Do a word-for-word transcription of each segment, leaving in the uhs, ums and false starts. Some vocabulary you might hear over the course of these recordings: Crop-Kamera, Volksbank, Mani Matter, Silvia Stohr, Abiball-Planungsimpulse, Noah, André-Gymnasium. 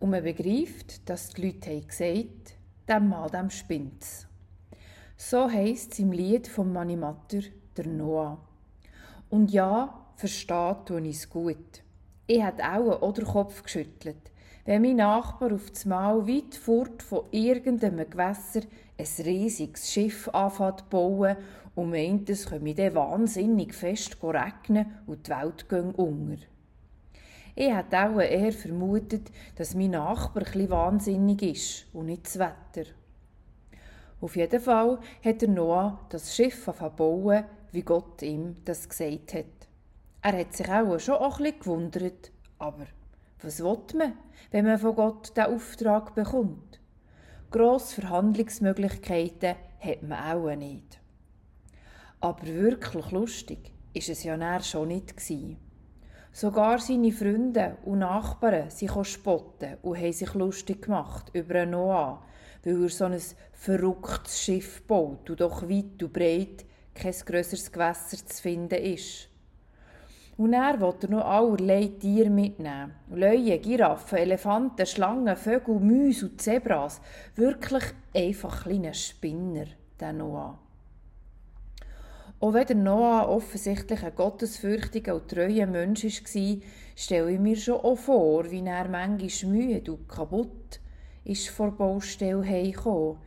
Und man begreift, dass die Leute haben gesagt, dem Mann, dem spinnt es. So heisst es im Lied von Mani Matter, der Noah. Und ja, versteht tue ich es gut. Ich hätte auch oder Kopf geschüttelt, wenn mein Nachbar auf das Mal weit fort von irgendeinem Gewässer ein riesiges Schiff anfängt zu bauen und meint, es könne dann wahnsinnig fest regnen und die Welt ginge unter. Ich hätte auch eher vermutet, dass mein Nachbar etwas wahnsinnig ist und nicht das Wetter. Auf jeden Fall hat der Noah das Schiff bauen, wie Gott ihm das gesagt hat. Er hat sich auch schon auch etwas gewundert, aber was will man, wenn man von Gott diesen Auftrag bekommt? Grosse Verhandlungsmöglichkeiten hat man auch nicht. Aber wirklich lustig war es ja näher schon nicht. Sogar seine Freunde und Nachbarn konnten spotten und haben sich lustig gemacht über Noah, weil er so ein verrücktes Schiff baut und doch weit und breit kein grösseres Gewässer zu finden ist. Und er wollte noch allerlei Tiere mitnehmen. Löwe, Giraffen, Elefanten, Schlangen, Vögel, Mäuse und Zebras. Wirklich einfach kleine Spinner, der Noah. Auch wenn der Noah offensichtlich ein gottesfürchtiger und treuer Mensch war, stelle ich mir schon auch vor, wie er manchmal müde und kaputt ist vor der Baustelle heimgekommen,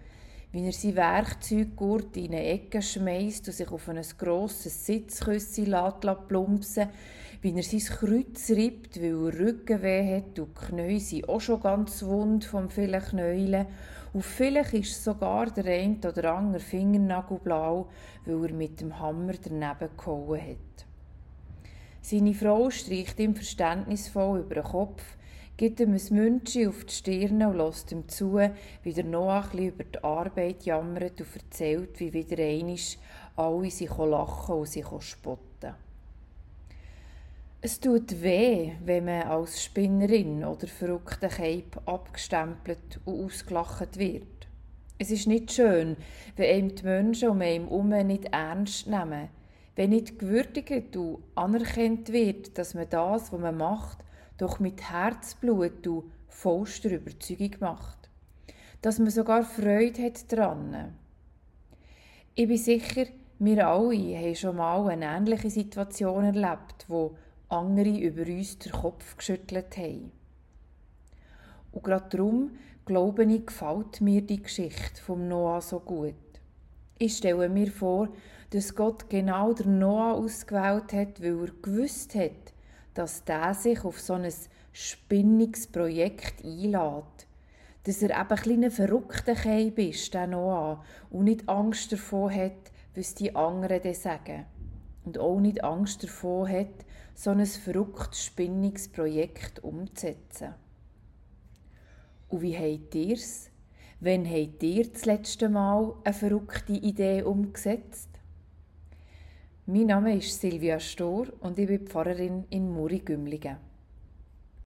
wie er sein Werkzeuggurt in eine Ecke schmeisst und sich auf ein grosses Sitzkissen lässt plumpsen, wie er sein Kreuz reibt, weil er Rückenweh hat und die Knie sind auch schon ganz wund vom vielen Knäulen. Und vielleicht ist sogar der eine oder andere Fingernagel blau, weil er mit dem Hammer daneben gehauen hat. Seine Frau streicht ihm verständnisvoll über den Kopf, gibt ihm ein Münzchen auf die Stirn und lässt ihm zu, wie der Noah ein über die Arbeit jammert und erzählt, wie wieder einmal alle sich lachen und sich spotten. Es tut weh, wenn man als Spinnerin oder verrückter Keib abgestempelt und ausgelacht wird. Es ist nicht schön, wenn einem die Menschen um einen herum nicht ernst nehmen, wenn nicht gewürdigt und anerkannt wird, dass man das, was man macht, doch mit Herzblut und vollster Überzeugung macht. Dass man sogar Freude hat daran. Ich bin sicher, wir alle haben schon mal eine ähnliche Situation erlebt, wo andere über uns den Kopf geschüttelt haben. Und gerade darum, glaube ich, gefällt mir die Geschichte vom Noah so gut. Ich stelle mir vor, dass Gott genau den Noah ausgewählt hat, weil er gewusst hat, dass der sich auf so ein spinniges Projekt einlädt. Dass er eben ein kleiner verrückter Kerl ist, der Noah, und nicht Angst davor hat, was die anderen dann sagen. Und auch nicht Angst davor hat, so ein verrücktes, spinniges Projekt umzusetzen. Und wie habt ihr es? Wann habt ihr das letzte Mal eine verrückte Idee umgesetzt? Mein Name ist Silvia Stohr und ich bin Pfarrerin in Muri-Gümligen.